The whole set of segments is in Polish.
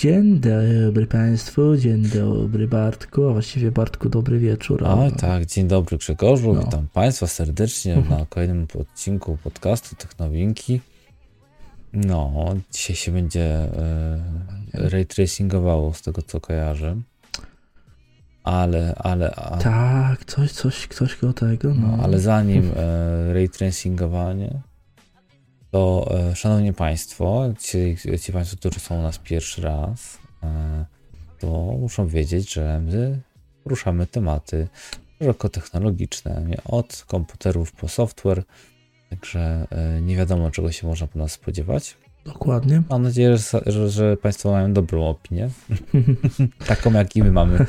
Dzień dobry Państwu, dzień dobry Bartku, a właściwie Bartku dobry wieczór. Oj tak, dzień dobry Grzegorzu, witam Państwa serdecznie na kolejnym odcinku podcastu Technowinki. No, dzisiaj się będzie ray tracingowało z tego co kojarzę. Ale... Tak, coś koło tego. No, ale zanim ray tracingowanie... To, szanowni Państwo, ci Państwo, którzy są u nas pierwszy raz, to muszą wiedzieć, że my poruszamy tematy szeroko technologiczne, od komputerów po software, także nie wiadomo, czego się można po nas spodziewać. Dokładnie. Mam nadzieję, że Państwo mają dobrą opinię, taką jak i my mamy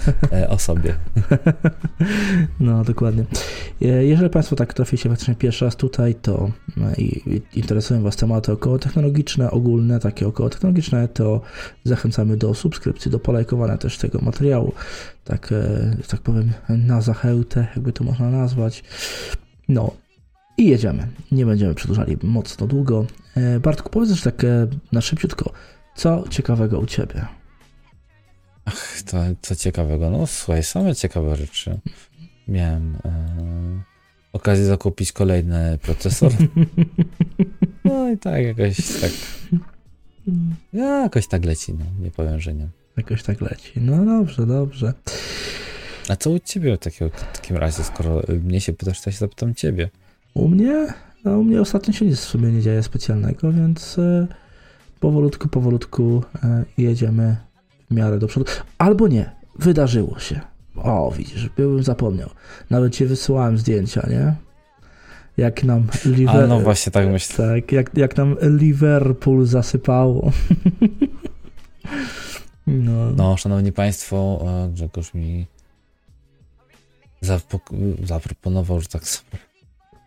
o sobie. No, dokładnie. Jeżeli Państwo tak traficie faktycznie pierwszy raz tutaj, to interesują Was tematy okołotechnologiczne, ogólne, takie okołotechnologiczne, to zachęcamy do subskrypcji, do polajkowania też tego materiału, tak powiem, na zachętę, jakby to można nazwać. No. I jedziemy. Nie będziemy przedłużali mocno długo. Bartku, powiedz też tak na szybciutko, co ciekawego u Ciebie? Ach, co ciekawego? No słuchaj, same ciekawe rzeczy. Miałem okazję zakupić kolejny procesor. No i tak, jakoś tak leci, no. Nie powiem, że nie. Jakoś tak leci. No dobrze. A co u Ciebie w takim razie, skoro mnie się pytasz, to ja się zapytam Ciebie. U mnie ostatnio się nic w sumie nie dzieje specjalnego, więc powolutku jedziemy w miarę do przodu. Albo nie, wydarzyło się. O, widzisz, byłbym zapomniał. Nawet Ci wysyłałem zdjęcia, nie? Jak nam Liverpool... A no właśnie, tak myślę. Tak, jak nam Liverpool zasypało. No, szanowni Państwo, Grzegorz mi zaproponował, że tak sobie...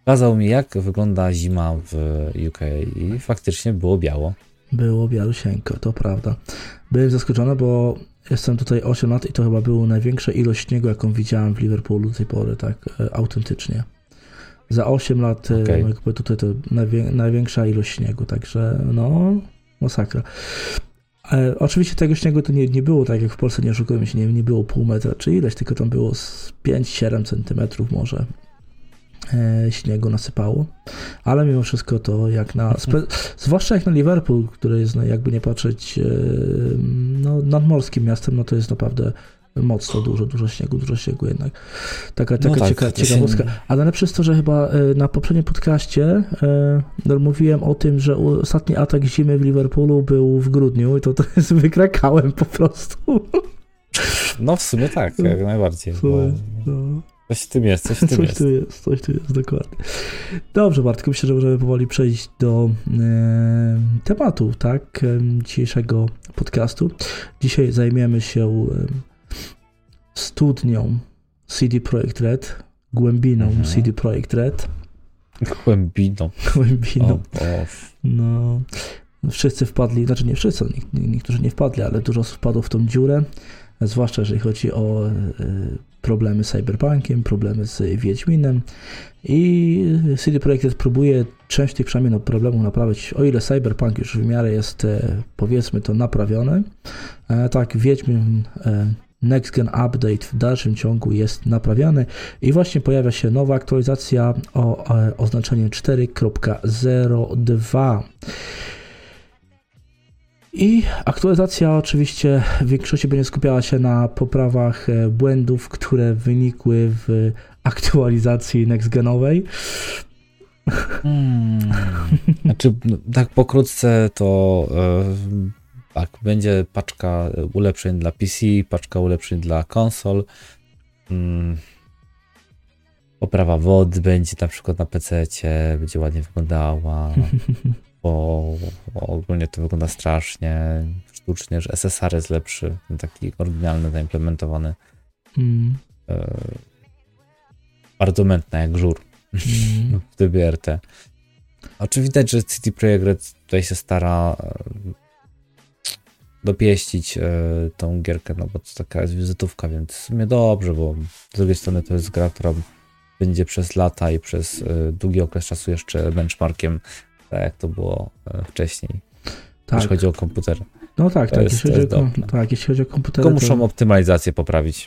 Pokazał mi, jak wygląda zima w UK i faktycznie było biało. Było bialusieńko, to prawda. Byłem zaskoczony, bo jestem tutaj 8 lat i to chyba była największa ilość śniegu, jaką widziałem w Liverpoolu do tej pory, tak autentycznie. Za 8 lat jakby tutaj to największa ilość śniegu, także no, masakra. Oczywiście tego śniegu to nie było tak jak w Polsce, nie oszukujmy się, nie było pół metra czy ileś, tylko tam było 5-7 centymetrów może. Śniegu nasypało, ale mimo wszystko to jak na, zwłaszcza jak na Liverpool, który jest jakby nie patrzeć no, nadmorskim miastem, no to jest naprawdę mocno dużo śniegu jednak. Taka ciekawostka. Ale najlepsze jest to, że chyba na poprzednim podcaście mówiłem o tym, że ostatni atak zimy w Liverpoolu był w grudniu i to jest, wykrakałem po prostu. No w sumie tak, jak najbardziej. Coś w tym jest, dokładnie. Dobrze, Bartku, myślę, że możemy powoli przejść do tematu, tak, dzisiejszego podcastu. Dzisiaj zajmiemy się studnią CD Projekt Red, głębiną CD Projekt Red. Głębiną. No, wszyscy wpadli, znaczy nie wszyscy, niektórzy nie wpadli, ale dużo osób wpadło w tą dziurę. Zwłaszcza jeżeli chodzi o problemy z Cyberpunkiem, problemy z Wiedźminem i CD Projekt Red próbuje część tych przynajmniej problemów naprawić, o ile Cyberpunk już w miarę jest, powiedzmy to, naprawiony, tak Wiedźmin NEXT-GEN Update w dalszym ciągu jest naprawiany i właśnie pojawia się nowa aktualizacja o oznaczeniu 4.02. I aktualizacja oczywiście w większości będzie skupiała się na poprawach błędów, które wynikły w aktualizacji next-genowej. Znaczy, tak pokrótce to tak, będzie paczka ulepszeń dla PC, paczka ulepszeń dla konsol. Poprawa WOD będzie na przykład na PC-cie, będzie ładnie wyglądała. Bo ogólnie to wygląda strasznie, sztucznie, że SSR jest lepszy, taki oryginalny, zaimplementowany. Bardzo mętny jak żur w DBRT. Oczywiście widać, że CD Projekt Red tutaj się stara dopieścić tą gierkę, no bo to taka jest wizytówka, więc w sumie dobrze, bo z drugiej strony to jest gra, która będzie przez lata i przez długi okres czasu jeszcze benchmarkiem, tak jak to było wcześniej, tak. Jeśli chodzi o komputer. No tak, to tak, jest, jeśli chodzi o komputery. Tylko muszą optymalizację poprawić.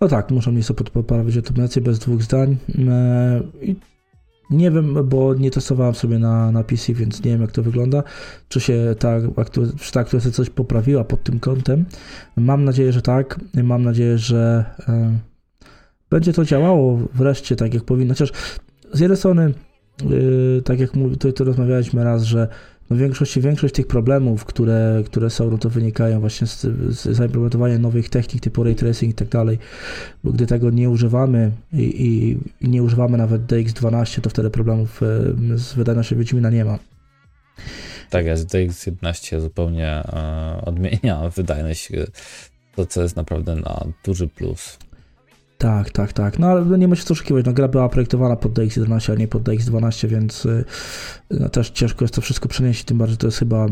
No tak, muszą nieco poprawić optymalizację, bez dwóch zdań. Nie wiem, bo nie testowałem sobie na PC, więc nie wiem, jak to wygląda, czy się ta aktualizacja coś poprawiła pod tym kątem. Mam nadzieję, że tak. Mam nadzieję, że będzie to działało wreszcie tak, jak powinno. Chociaż z jednej strony, tak jak to rozmawialiśmy raz, że no większość tych problemów, które są, no to wynikają właśnie z zaimplementowania nowych technik typu ray tracing i tak dalej, bo gdy tego nie używamy i nie używamy nawet DX12, to wtedy problemów z wydajnością Wiedźmina nie ma. Tak, a DX11 zupełnie odmienia wydajność, to co jest naprawdę na duży plus. Tak. No ale nie ma się co oszukiwać. No, gra była projektowana pod DX11, a nie pod DX12, więc no, też ciężko jest to wszystko przenieść. Tym bardziej to jest chyba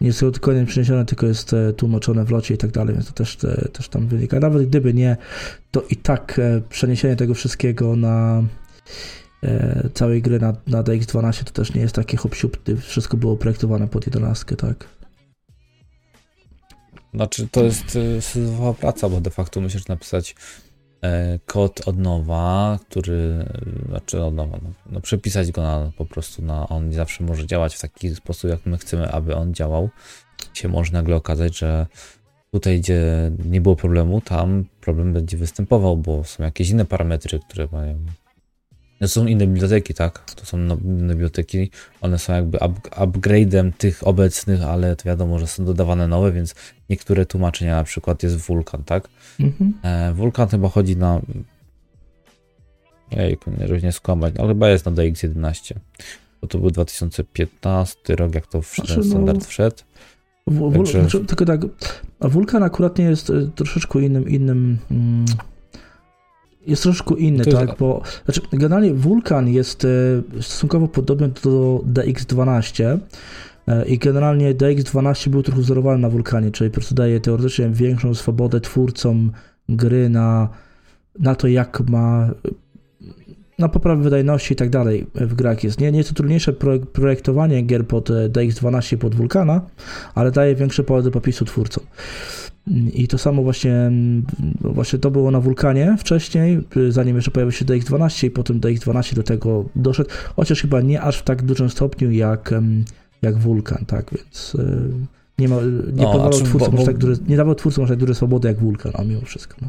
nie jest tylko nie przeniesione, tylko jest tłumaczone w locie i tak dalej, więc to też tam wynika. Nawet gdyby nie, to i tak przeniesienie tego wszystkiego na całej gry na DX12 to też nie jest takie hop-siup, wszystko było projektowane pod 11, tak. Znaczy to jest systemowa praca, bo de facto musisz napisać kod od nowa, który, znaczy od nowa, no przepisać go po prostu on zawsze może działać w taki sposób, jak my chcemy, aby on działał. Się może nagle okazać, że tutaj, gdzie nie było problemu, tam problem będzie występował, bo są jakieś inne parametry, które mają, no są inne biblioteki, tak? To są inne biblioteki, one są jakby upgrade'em tych obecnych, ale to wiadomo, że są dodawane nowe, więc niektóre tłumaczenia, na przykład jest Vulkan, tak? Mm-hmm. Vulkan chyba chodzi na... żeby nie skłamać, ale chyba jest na DX11, bo to był 2015 rok, jak to standard wszedł. Także... Tylko tak, a Vulkan akurat nie jest troszeczkę innym... Jest troszkę inny, tak? Bo znaczy, generalnie Vulkan jest stosunkowo podobny do DX12 i generalnie DX12 był trochę wzorowany na Vulkanie, czyli po prostu daje teoretycznie większą swobodę twórcom gry na to, jak ma na poprawę wydajności i tak dalej w grach jest. Nie jest to trudniejsze projektowanie gier pod DX12 pod Vulkana, ale daje większe pole do popisu twórcom. I to samo właśnie to było na Vulkanie wcześniej, zanim jeszcze pojawił się DX12 i potem DX12 do tego doszedł, chociaż chyba nie aż w tak dużym stopniu jak Vulkan, tak, więc nie dawał twórcom aż tak dużej swobody jak Vulkan, a mimo wszystko. No.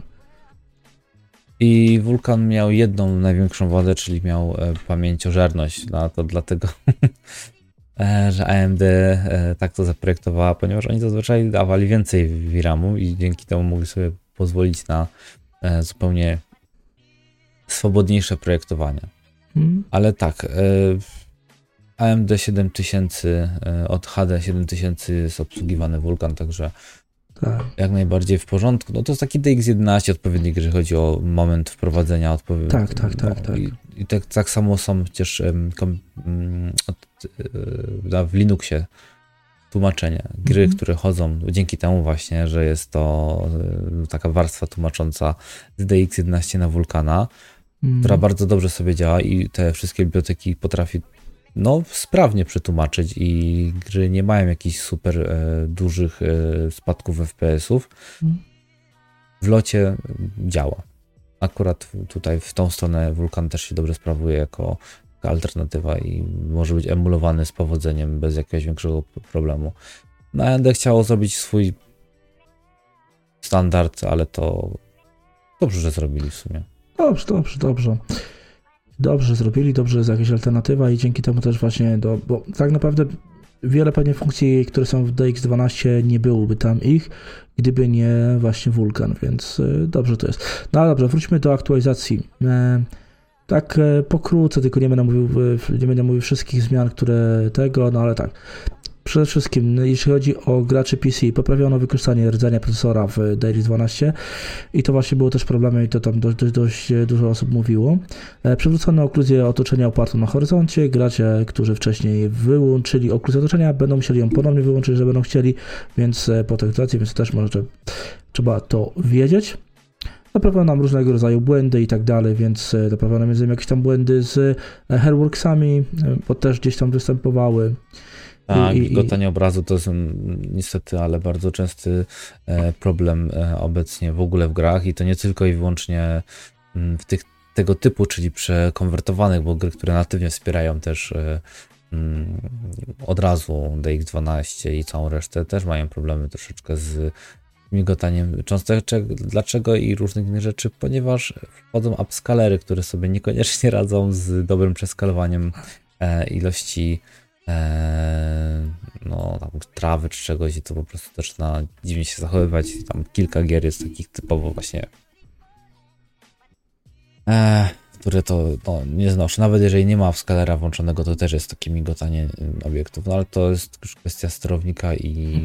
I Vulkan miał jedną największą wadę, czyli miał pamięciożerność, to dlatego... że AMD tak to zaprojektowała, ponieważ oni zazwyczaj dawali więcej VRAM-u i dzięki temu mogli sobie pozwolić na zupełnie swobodniejsze projektowanie. Ale tak, AMD 7000 od HD 7000 jest obsługiwany Vulkan, także jak najbardziej w porządku. No to jest taki DX11 odpowiednik, jeżeli chodzi o moment wprowadzenia odpowiedzi. Tak. I tak samo są przecież w Linuxie tłumaczenia gry, które chodzą dzięki temu właśnie, że jest to taka warstwa tłumacząca z DX11 na Vulkana, która bardzo dobrze sobie działa i te wszystkie biblioteki potrafi sprawnie przetłumaczyć i gry nie mają jakichś super dużych spadków FPS-ów. W locie działa. Akurat tutaj w tą stronę Vulkan też się dobrze sprawuje jako alternatywa i może być emulowany z powodzeniem bez jakiegoś większego problemu. AMD chciało zrobić swój standard, ale to dobrze, że zrobili w sumie. Dobrze zrobili, dobrze jest jakaś alternatywa i dzięki temu też właśnie, bo tak naprawdę wiele pewnie funkcji, które są w DX12 nie byłoby tam ich, gdyby nie właśnie Vulkan, więc dobrze to jest. No dobrze, wróćmy do aktualizacji. Tak pokrótce, tylko nie będę mówił wszystkich zmian, które tego, ale tak. Przede wszystkim, jeśli chodzi o graczy PC, poprawiono wykorzystanie rdzenia procesora w DX12 i to właśnie było też problemem i to tam dość dużo osób mówiło. Przywrócono okluzję otoczenia opartą na horyzoncie. Gracze, którzy wcześniej wyłączyli okluzję otoczenia, będą musieli ją ponownie wyłączyć, że będą chcieli, więc po tej aktualizacji, więc też może trzeba to wiedzieć. Naprawiono nam różnego rodzaju błędy i tak dalej, więc naprawiono między innymi jakieś tam błędy z Hairworksami, bo też gdzieś tam występowały. Tak, migotanie obrazu to jest niestety, ale bardzo częsty problem obecnie w ogóle w grach i to nie tylko i wyłącznie w tych tego typu, czyli przekonwertowanych, bo gry, które natywnie wspierają też od razu DX12 i całą resztę, też mają problemy troszeczkę z migotaniem cząsteczek. Dlaczego i różnych innych rzeczy? Ponieważ wchodzą upscalery, które sobie niekoniecznie radzą z dobrym przeskalowaniem ilości tam trawy czy czegoś i to po prostu zaczyna dziwnie się zachowywać. Tam kilka gier jest takich typowo właśnie, które to nie znoszę. Nawet jeżeli nie ma upscalera włączonego, to też jest takie migotanie obiektów, ale to jest już kwestia sterownika i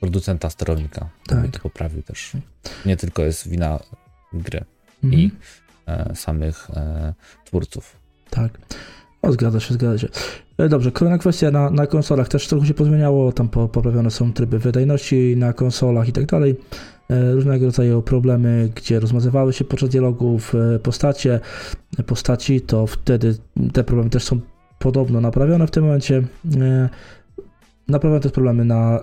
producenta sterownika. Tak. To poprawił też. Nie tylko jest wina gry i samych twórców. Tak. Zgadza się. Dobrze, kolejna kwestia na konsolach. Też trochę się pozmieniało, tam poprawione są tryby wydajności na konsolach i tak dalej. Różnego rodzaju problemy, gdzie rozmazywały się podczas dialogów postaci, to wtedy te problemy też są podobno naprawione w tym momencie. Naprawione też problemy na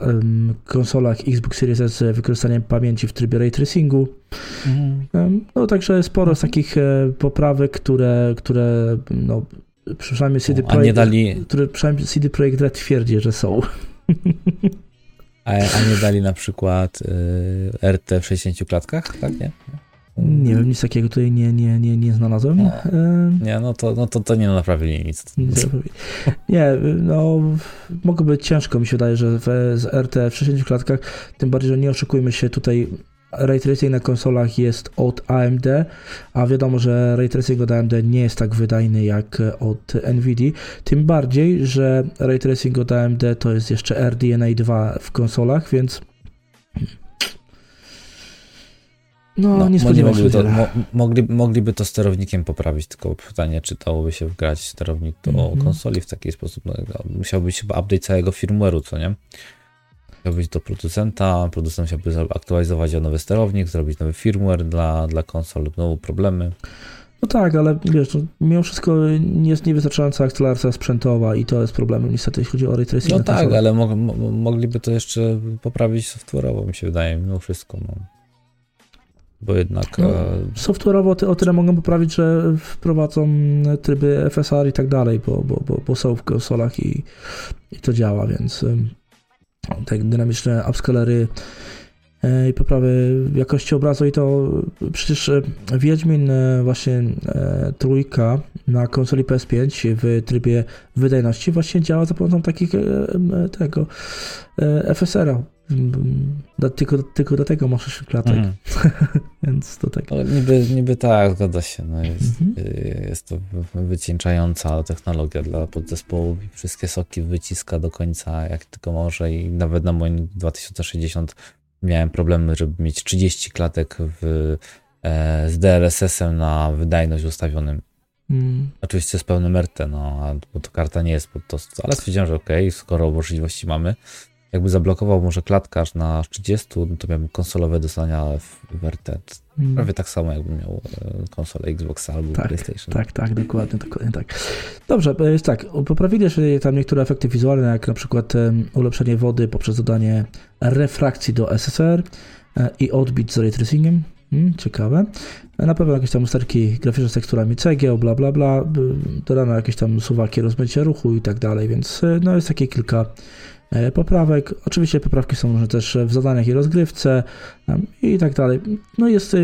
konsolach Xbox Series S z wykorzystaniem pamięci w trybie Ray Tracingu. Także sporo z takich poprawek, które przynajmniej CD Projekt Red twierdzi, że są. A nie dali na przykład RT w 60 klatkach, tak? Nie? Nie wiem, nic takiego tutaj nie znalazłem. To nie naprawili nic. Mogło być ciężko, mi się wydaje, że z RT w 60 klatkach, tym bardziej, że nie oszukujmy się, tutaj Ray Tracing na konsolach jest od AMD, a wiadomo, że Ray Tracing od AMD nie jest tak wydajny jak od NVIDIA, tym bardziej, że Ray Tracing od AMD to jest jeszcze RDNA 2 w konsolach, więc nie spodziewam się. Mogliby to sterownikiem poprawić, tylko pytanie, czy dałoby się wgrać sterownik do konsoli w taki sposób. Musiałby być chyba update całego firmware'u, co nie? Musiał być do producenta, producent musiałby aktualizować o nowy sterownik, zrobić nowy firmware dla konsol, znowu problemy. No tak, ale wiesz, mimo wszystko jest niewystarczająca akceleracja sprzętowa i to jest problemem niestety, jeśli chodzi o Ray Tracing. No tak, konsol. Ale mogliby to jeszcze poprawić software'owo, mi się wydaje, mimo wszystko. Bo jednak... software'owo o tyle mogą poprawić, że wprowadzą tryby FSR i tak dalej, bo są w konsolach i to działa, więc... Tak, dynamiczne upscalery i poprawy jakości obrazu i to przecież Wiedźmin właśnie trójka na konsoli PS5 w trybie wydajności właśnie działa za pomocą takich FSR-a. Tylko do tego masz 6 klatek. Więc to tak. Niby tak, zgadza się. Jest to wycieńczająca technologia dla podzespołu i wszystkie soki wyciska do końca jak tylko może i nawet na moim 2060 miałem problemy, żeby mieć 30 klatek z DLSS-em na wydajność ustawionym. Oczywiście z pełnym RT, bo to karta nie jest pod to, ale stwierdziłem, że okej, skoro możliwości mamy, jakby zablokował może klatkarz na 30, to miałbym konsolowe doznania w RT. Prawie tak samo, jakbym miał konsolę Xboxa albo PlayStation. Tak, dokładnie tak. Dobrze, jest tak, poprawili jeszcze tam niektóre efekty wizualne, jak na przykład ulepszenie wody poprzez dodanie refrakcji do SSR i odbić z ray tracingiem. Ciekawe. Na pewno jakieś tam usterki graficzne z teksturami cegieł, dodano jakieś tam suwaki, rozmycie ruchu i tak dalej, więc jest takie kilka poprawek. Oczywiście poprawki są różne też w zadaniach i rozgrywce i tak dalej. Jest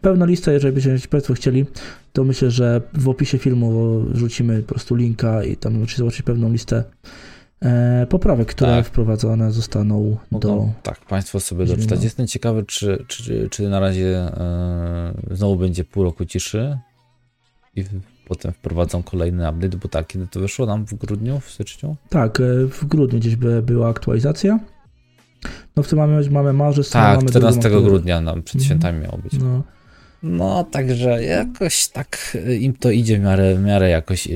pełna lista, jeżeli byście Państwo chcieli, to myślę, że w opisie filmu rzucimy po prostu linka i tam możecie zobaczyć pewną listę poprawek, które wprowadzone zostaną do... Tak, Państwo sobie doczytać. Jestem ciekawy, czy na razie znowu będzie pół roku ciszy i potem wprowadzą kolejny update, bo tak, kiedy to wyszło nam w grudniu, w styczniu? Tak, w grudniu gdzieś była aktualizacja. W tym mamy marzec. Tak, mamy 14 grudnia nam przed świętami miało być. Także jakoś tak im to idzie w miarę jakoś,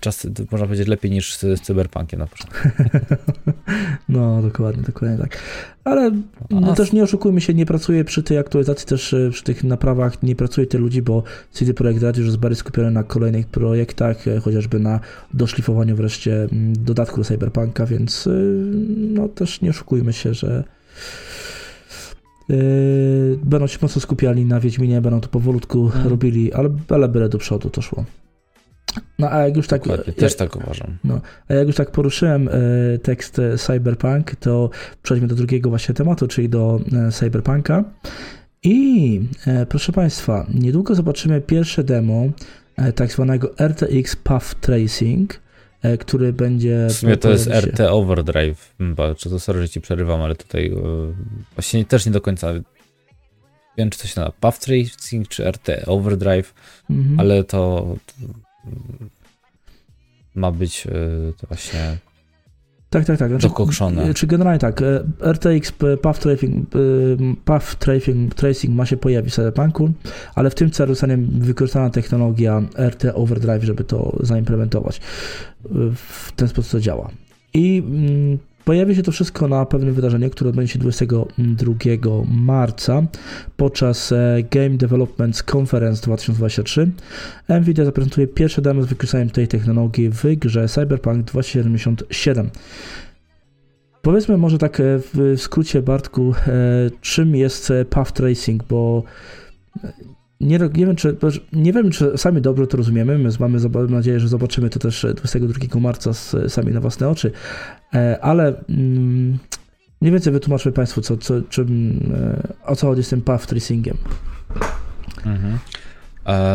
czasy, można powiedzieć, lepiej niż z Cyberpunkiem na początku. No, dokładnie tak. Ale no też nie oszukujmy się, nie pracuję przy tej aktualizacji, też przy tych naprawach nie pracuje tych ludzi, bo CD Projekt Red już jest bardziej skupiony na kolejnych projektach, chociażby na doszlifowaniu wreszcie dodatku do Cyberpunka, więc no też nie oszukujmy się, że będą się mocno skupiali na Wiedźminie, będą to powolutku robili, ale byle do przodu to szło. No a jak już tak... Dokładnie, też tak uważam. No, a jak już tak poruszyłem tekst Cyberpunk, to przejdźmy do drugiego właśnie tematu, czyli do Cyberpunka. I proszę Państwa, niedługo zobaczymy pierwsze demo tak zwanego RTX Path Tracing, który będzie... W sumie to jest RT Overdrive. Czy to sorry, że Ci przerywam, ale tutaj właśnie też nie do końca... Wiem, czy to się nazywa Path Tracing, czy RT Overdrive, ale to ma być to właśnie tak. Znaczy, dokokszone. Czy generalnie tak, RTX Path Tracing ma się pojawić w Cyberpunku, ale w tym celu zostanie wykorzystana technologia RT Overdrive, żeby to zaimplementować. W ten sposób to działa. I pojawi się to wszystko na pewnym wydarzeniu, które odbędzie się 22 marca podczas Game Development Conference 2023. NVIDIA zaprezentuje pierwsze demo z wykorzystaniem tej technologii w grze Cyberpunk 2077. Powiedzmy może tak w skrócie, Bartku, czym jest Path Tracing, bo nie wiem, czy sami dobrze to rozumiemy. My mamy nadzieję, że zobaczymy to też 22 marca sami na własne oczy, ale mniej więcej wytłumaczmy Państwu, o co chodzi z tym path tracingiem.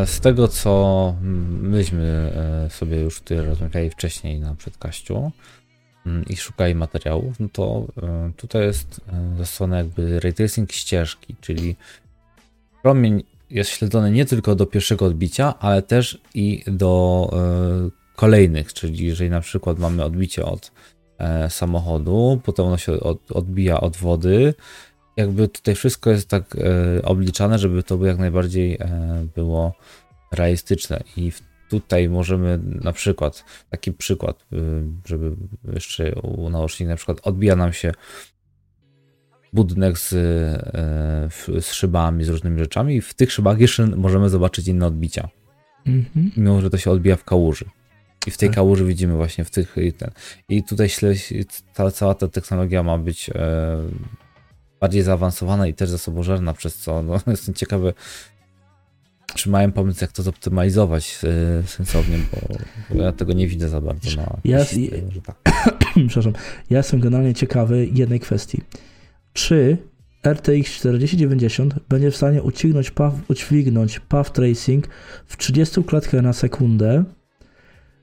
Z tego, co myśmy sobie już tutaj rozmawiali wcześniej na przedkaściu i szukali materiałów, no to tutaj jest zastosowany jakby ray tracing ścieżki, czyli promień jest śledzony nie tylko do pierwszego odbicia, ale też i do kolejnych, czyli jeżeli na przykład mamy odbicie od samochodu, potem ono się odbija od wody, jakby tutaj wszystko jest tak obliczane, żeby to jak najbardziej było realistyczne. I tutaj możemy na przykład, taki przykład, żeby jeszcze nałożyć, na przykład odbija nam się budynek z szybami, z różnymi rzeczami i w tych szybach jeszcze możemy zobaczyć inne odbicia. Mimo, że to się odbija w kałuży. I w tej kałuży widzimy właśnie w tych... I tutaj cała ta technologia ma być bardziej zaawansowana i też zasobożerna, przez co jestem ciekawy, czy mają pomysł, jak to zoptymalizować sensownie, bo ja tego nie widzę za bardzo. Ja jestem generalnie ciekawy jednej kwestii. Czy RTX 4090 będzie w stanie udźwignąć path tracing w 30 klatkach na sekundę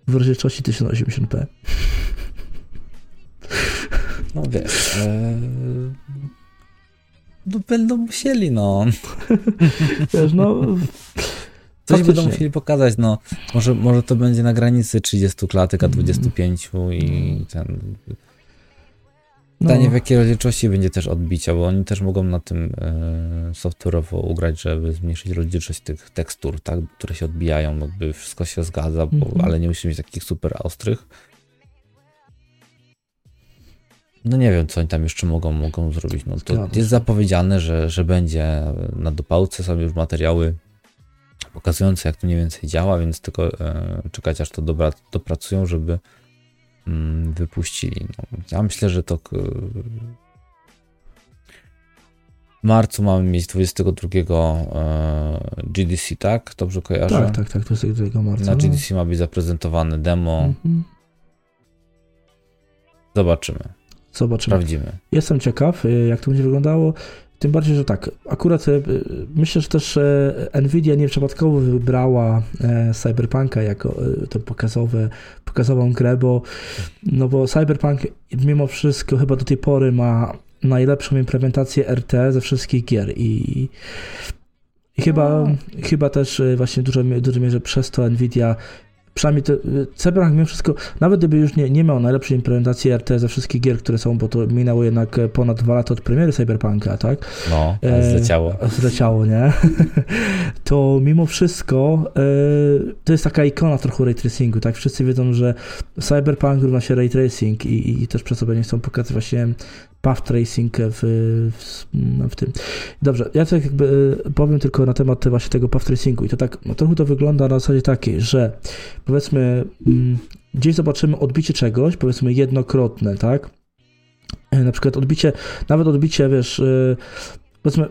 w rozdzielczości 1080p? No wiesz, będą musieli, no. Wiesz, no... Coś będą musieli pokazać, no. Może to będzie na granicy 30 klatek, a 25 i ten... Pytanie, w jakiej rozdzielczości będzie też odbicia, bo oni też mogą na tym software'owo ugrać, żeby zmniejszyć rozdzielczość tych tekstur, tak, które się odbijają, jakby wszystko się zgadza, ale nie musi mieć takich super ostrych. No nie wiem, co oni tam jeszcze mogą zrobić. No, to jest zapowiedziane, że będzie na dopałce, są już materiały pokazujące, jak to mniej więcej działa, więc tylko czekać, aż to dopracują, żeby wypuścili. No, ja myślę, że to w marcu mamy mieć 22 GDC, tak? Dobrze kojarzę? Tak, 22 marca. Na GDC ma być zaprezentowane demo. Zobaczymy. Sprawdzimy. Jestem ciekaw, jak to będzie wyglądało. Tym bardziej, że tak, akurat myślę, że też NVIDIA nieprzypadkowo wybrała Cyberpunka jako tą pokazową grę, bo Cyberpunk mimo wszystko chyba do tej pory ma najlepszą implementację RT ze wszystkich gier i chyba też właśnie w dużej mierze przez to NVIDIA Przynajmniej Cyberpunk mimo wszystko, nawet gdyby już nie miał najlepszej implementacji RT ze wszystkich gier, które są, bo to minęło jednak ponad 2 lata od premiery Cyberpunka, tak? No, zleciało. Zleciało, nie? To mimo wszystko to jest taka ikona trochę ray tracingu, tak? Wszyscy wiedzą, że Cyberpunk równa się ray tracing i też przez sobie nie chcą pokazywać, nie wiem, Path Tracing w tym. Dobrze, ja tak jakby powiem tylko na temat właśnie tego Path Tracingu i to tak, no, trochę to wygląda na zasadzie takiej, że powiedzmy gdzieś zobaczymy odbicie czegoś, powiedzmy jednokrotne, tak? Na przykład odbicie, wiesz, powiedzmy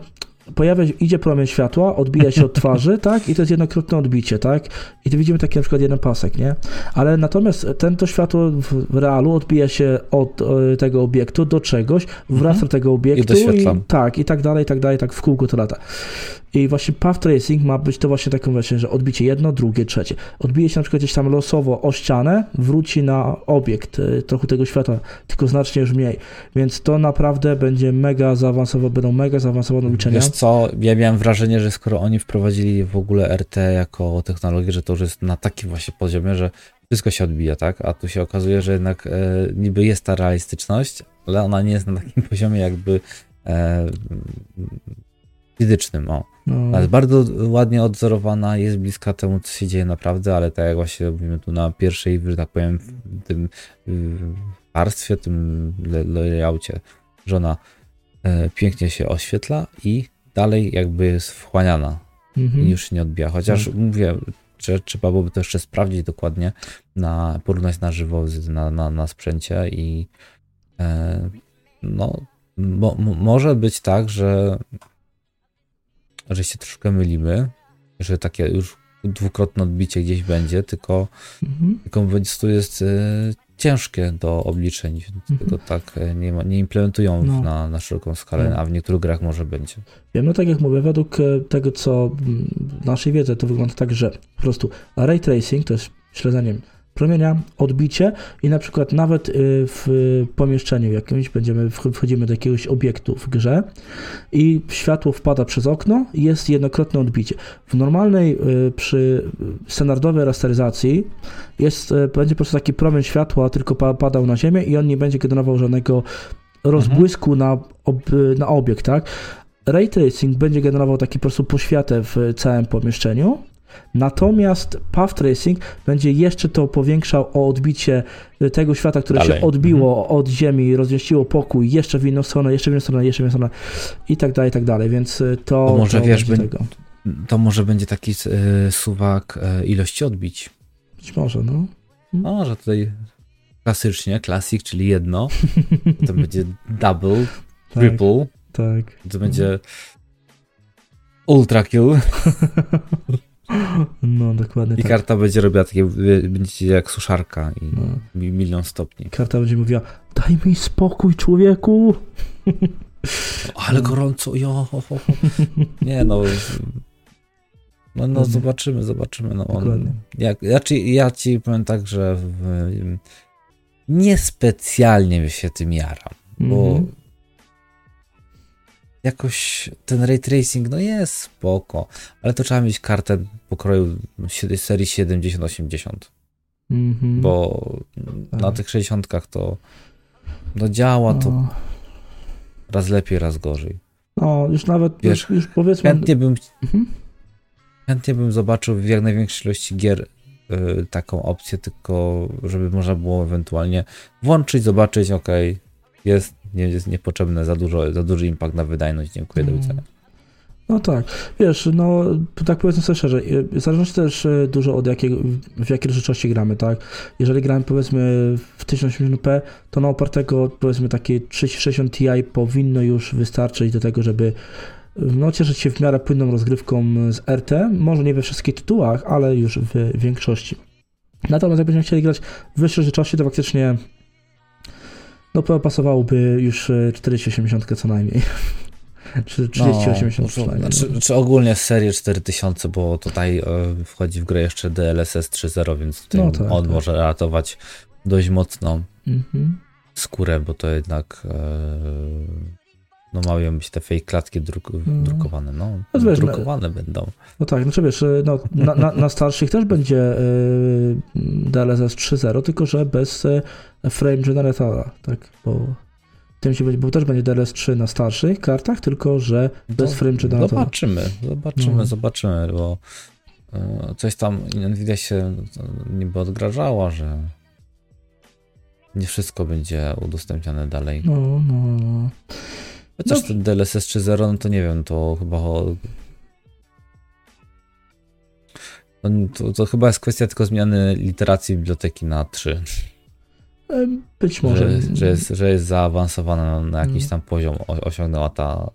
idzie promień światła, odbija się od twarzy, tak? I to jest jednokrotne odbicie, tak? I tu widzimy taki na przykład jeden pasek, nie? Ale natomiast to światło w realu odbija się od tego obiektu do czegoś, wraca do tego obiektu i tak dalej, tak w kółku to lata. I właśnie path tracing ma być to właśnie taką właśnie, że odbicie jedno, drugie, trzecie. Odbije się na przykład gdzieś tam losowo o ścianę, wróci na obiekt trochę tego światła, tylko znacznie już mniej. Więc to naprawdę będzie będą mega zaawansowane liczenia. Wiesz co, ja miałem wrażenie, że skoro oni wprowadzili w ogóle RT jako technologię, że to już jest na takim właśnie poziomie, że wszystko się odbija, tak? A tu się okazuje, że jednak niby jest ta realistyczność, ale ona nie jest na takim poziomie jakby fizycznym, o. No. Jest bardzo ładnie odzorowana, jest bliska temu, co się dzieje naprawdę, ale tak jak właśnie mówimy tu na pierwszej, że tak powiem, tym warstwie, tym layoutie, że ona pięknie się oświetla i dalej jakby jest wchłaniana i już się nie odbija. Chociaż mówię, trzeba byłoby to jeszcze sprawdzić dokładnie, porównać na żywo na sprzęcie i może być tak, że się troszkę mylimy, że takie już dwukrotne odbicie gdzieś będzie, tylko to jest ciężkie do obliczeń, tego tak nie implementują na szeroką skalę, a w niektórych grach może będzie. Wiem, no tak jak mówię, według tego, co naszej wiedzy, to wygląda tak, że po prostu ray tracing to jest śledzeniem promienia, odbicie i na przykład nawet w pomieszczeniu jakimś wchodzimy do jakiegoś obiektu w grze i światło wpada przez okno i jest jednokrotne odbicie. W normalnej, przy standardowej rasteryzacji będzie po prostu taki promień światła, tylko padał na ziemię i on nie będzie generował żadnego rozbłysku na obiekt, tak? Ray tracing będzie generował taki po prostu poświatę w całym pomieszczeniu. Natomiast path tracing będzie jeszcze to powiększał o odbicie tego świata, które się odbiło od ziemi, rozjeździło pokój, jeszcze w inną stronę, jeszcze w inną stronę i tak dalej, więc to może to może będzie taki suwak ilości odbić. Być może, no. Może tutaj klasycznie, classic, czyli jedno, to będzie double, triple, to będzie ultra kill. No, dokładnie. I karta będzie robiła takie, będziecie jak suszarka i 1,000,000 stopni. Karta będzie mówiła, daj mi spokój, człowieku. Ale gorąco, Nie no. No zobaczymy. No, dokładnie. Ja ci powiem tak, że niespecjalnie się tym jaram, bo jakoś ten ray tracing, jest spoko, ale to trzeba mieć kartę pokroju serii 70-80, bo na tych 60-kach to działa to raz lepiej, raz gorzej. No, już nawet, wiesz, już powiedzmy... Chętnie bym zobaczył w jak największej ilości gier taką opcję, tylko żeby można było ewentualnie włączyć, zobaczyć, jest niepotrzebne, za duży impact na wydajność, dziękuję, do widzenia. No tak, wiesz, tak powiedzmy sobie szczerze, zależy też dużo od w jakiej rzeczywistości gramy, tak? Jeżeli gramy powiedzmy w 1080p, to na opartego powiedzmy takie 3060 Ti powinno już wystarczyć do tego, żeby cieszyć się w miarę płynną rozgrywką z RT, może nie we wszystkich tytułach, ale już w większości. Natomiast jak będziemy chcieli grać w wyższej rzeczywistości, to faktycznie pasowałoby już 4080 co najmniej. Czy 3080 co najmniej. Czy ogólnie serię 4000, bo tutaj wchodzi w grę jeszcze DLSS 3.0, więc tutaj może ratować dość mocno skórę, bo to jednak No mają być te fake klatki drukowane, no. No wiesz, drukowane będą. No tak, znaczy wiesz, no, na starszych też będzie DLSS 3.0, tylko że bez frame generatora, tak, bo tym się będzie, bo też będzie DLSS 3 na starszych kartach, tylko że bez frame generatora. Zobaczymy, bo coś tam NVIDIA się niby odgrażała, że nie wszystko będzie udostępniane dalej. No. Chociaż ten DLSS 3.0, no to nie wiem, to chyba... To chyba jest kwestia tylko zmiany literacji biblioteki na 3. Być może. Że jest zaawansowana na jakiś tam poziom, osiągnęła ta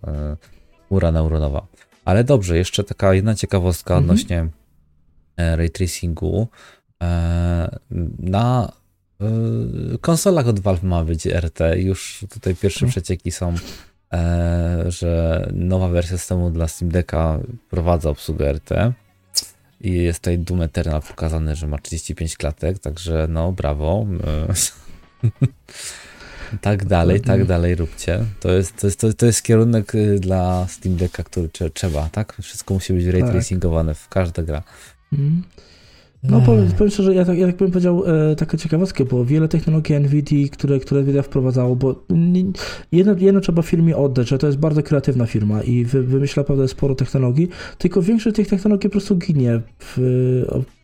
chmura neuronowa. Ale dobrze, jeszcze taka jedna ciekawostka odnośnie ray tracingu. Na konsolach od Valve ma być RT. Już tutaj pierwsze przecieki są, że nowa wersja systemu dla Steam Decka wprowadza obsługę RT. I jest tutaj Doom Eternal pokazany, że ma 35 klatek, także no brawo. tak dalej róbcie. To jest kierunek dla Steam Decka, który trzeba, tak? Wszystko musi być ray tracingowane w każda gra. No powiem szczerze, ja tak bym powiedział taką ciekawostkę, bo wiele technologii NVIDIA, które NVIDIA wprowadzało, bo jedno trzeba firmie oddać, że to jest bardzo kreatywna firma i wymyśla naprawdę sporo technologii, tylko większość tych technologii po prostu ginie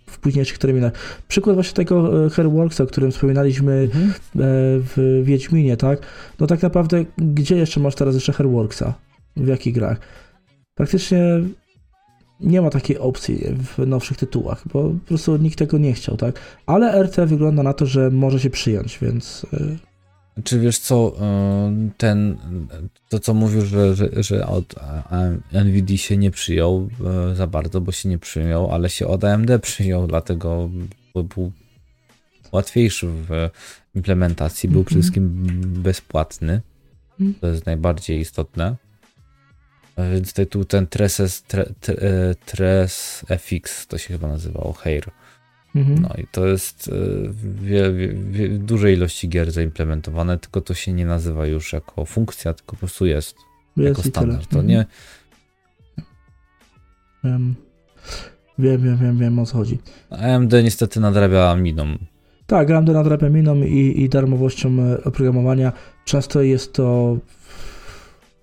w późniejszych terminach. Przykład właśnie tego Hairworksa, o którym wspominaliśmy w Wiedźminie, tak? No tak naprawdę, gdzie jeszcze masz teraz jeszcze Hairworksa? W jakich grach? Praktycznie nie ma takiej opcji w nowszych tytułach, bo po prostu nikt tego nie chciał, tak? Ale RT wygląda na to, że może się przyjąć, więc... Czy wiesz co, to co mówisz, że od NVIDIA się nie przyjął za bardzo, bo się nie przyjął, ale się od AMD przyjął, dlatego był łatwiejszy w implementacji, był przede wszystkim bezpłatny, to jest najbardziej istotne. Więc tutaj tu ten TressFX to się chyba nazywało, Hair. No i to jest w dużej ilości gier zaimplementowane, tylko to się nie nazywa już jako funkcja, tylko po prostu jest jako standard. To nie... Wiem o co chodzi. AMD niestety nadrabia miną. Tak, AMD nadrabia miną i darmowością oprogramowania. Często jest to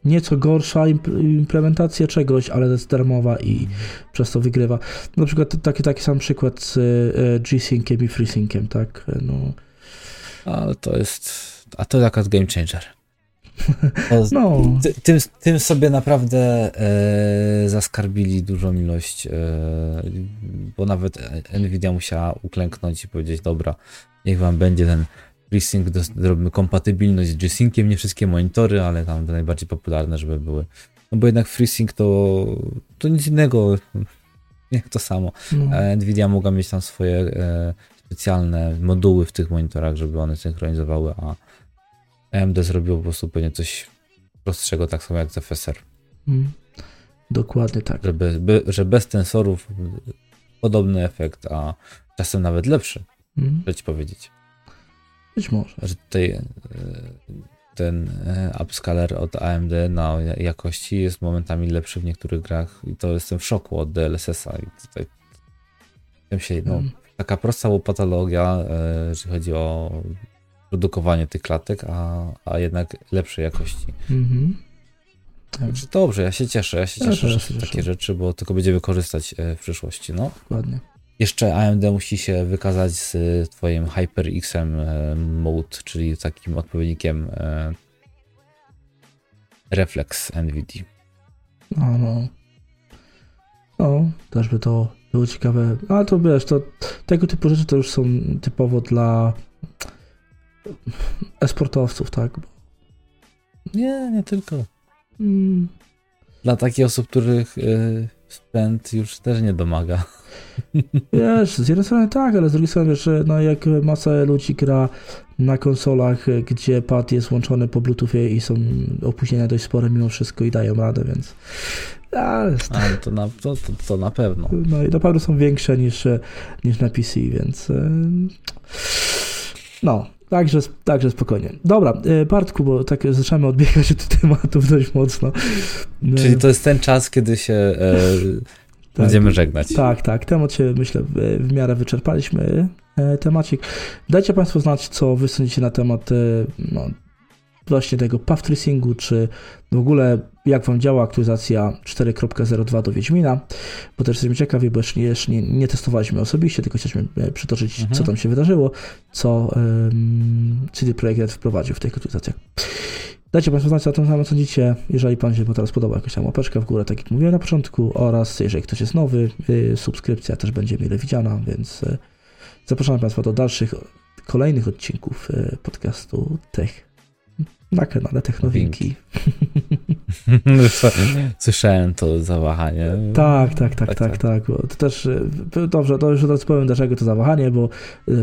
nieco gorsza implementacja czegoś, ale jest darmowa i przez to wygrywa. Na przykład taki sam przykład z G-Synciem i FreeSynciem, tak? No. Ale to jest... A to akurat game changer. No. Tym sobie naprawdę zaskarbili dużą ilość, bo nawet NVIDIA musiała uklęknąć i powiedzieć, dobra, niech wam będzie ten FreeSync, robimy kompatybilność z G-Synciem, nie wszystkie monitory, ale tam te najbardziej popularne, żeby były. No bo jednak FreeSync to nic innego, jak to samo. No. NVIDIA mogła mieć tam swoje specjalne moduły w tych monitorach, żeby one synchronizowały, a AMD zrobiło po prostu pewnie coś prostszego, tak samo jak z FSR. Dokładnie tak. Że bez sensorów podobny efekt, a czasem nawet lepszy, żeby ci powiedzieć. Być może. Że tutaj ten upscaler od AMD na jakości jest momentami lepszy w niektórych grach i to jestem w szoku od DLSS-a i tutaj taka prosta łopatologia, jeżeli chodzi o produkowanie tych klatek, a jednak lepszej jakości. Także dobrze, ja się cieszę, że takie rzeczy, bo tylko będziemy korzystać w przyszłości. No. Dokładnie. Jeszcze AMD musi się wykazać z twoim HyperX Mode, czyli takim odpowiednikiem Reflex NVIDIA. No, też by to było ciekawe. Ale to wiesz, to tego typu rzeczy to już są typowo dla e-sportowców, tak? Nie tylko. Dla takich osób, których sprzęt już też nie domaga. Wiesz, z jednej strony tak, ale z drugiej strony wiesz, no jak masa ludzi gra na konsolach, gdzie pad jest łączony po Bluetoothie i są opóźnienia dość spore mimo wszystko i dają radę, więc... To na pewno. No i na pewno są większe niż na PC, więc... No, Także spokojnie. Dobra, Bartku, bo tak zaczynamy odbiegać od tematów dość mocno. Czyli to jest ten czas, kiedy się tak, będziemy żegnać. Tak. Temat się, myślę, w miarę wyczerpaliśmy. Temacik. Dajcie Państwo znać, co wy sądzicie na temat właśnie tego path tracingu, czy w ogóle jak wam działa aktualizacja 4.02 do Wiedźmina, bo też jesteśmy ciekawi, bo jeszcze nie testowaliśmy osobiście, tylko chcieliśmy przytoczyć, co tam się wydarzyło, co CD Projekt Red wprowadził w tych aktualizacjach. Dajcie Państwo znać, co tam sądzicie, jeżeli Pan się teraz podoba, jakąś tam łapeczkę w górę, tak jak mówiłem na początku, oraz jeżeli ktoś jest nowy, subskrypcja też będzie mile widziana, więc zapraszam Państwa do dalszych, kolejnych odcinków podcastu Tech na kanale Technowinki. Słyszałem to zawahanie. Tak. To też, dobrze, to już teraz powiem, dlaczego to zawahanie, bo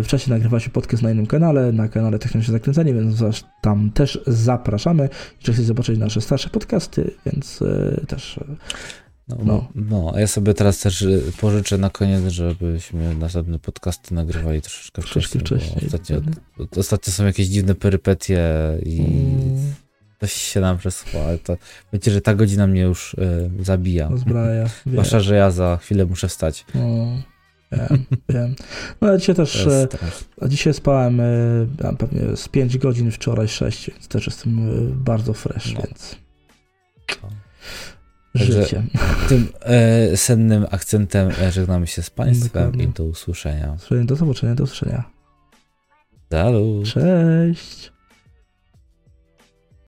wcześniej nagrywa się podcast na innym kanale, na kanale Techno się Zakręceni, więc tam też zapraszamy. Jeżeli chcecie zobaczyć nasze starsze podcasty, więc też... No, ja sobie teraz też pożyczę na koniec, żebyśmy następne podcasty nagrywali troszeczkę wcześniej. Ostatnio są jakieś dziwne perypetie i coś się nam przesuwa, ale to wiecie, że ta godzina mnie już zabija. Zbraja. Zwłaszcza, że ja za chwilę muszę wstać. Wiem. No ja dzisiaj też, dzisiaj spałem pewnie z 5 godzin, wczoraj 6, więc też jestem bardzo fresh, więc... Życie. Tym sennym akcentem żegnamy się z Państwem. Dokładnie. I do usłyszenia. Do zobaczenia, do usłyszenia. Dalu. Cześć.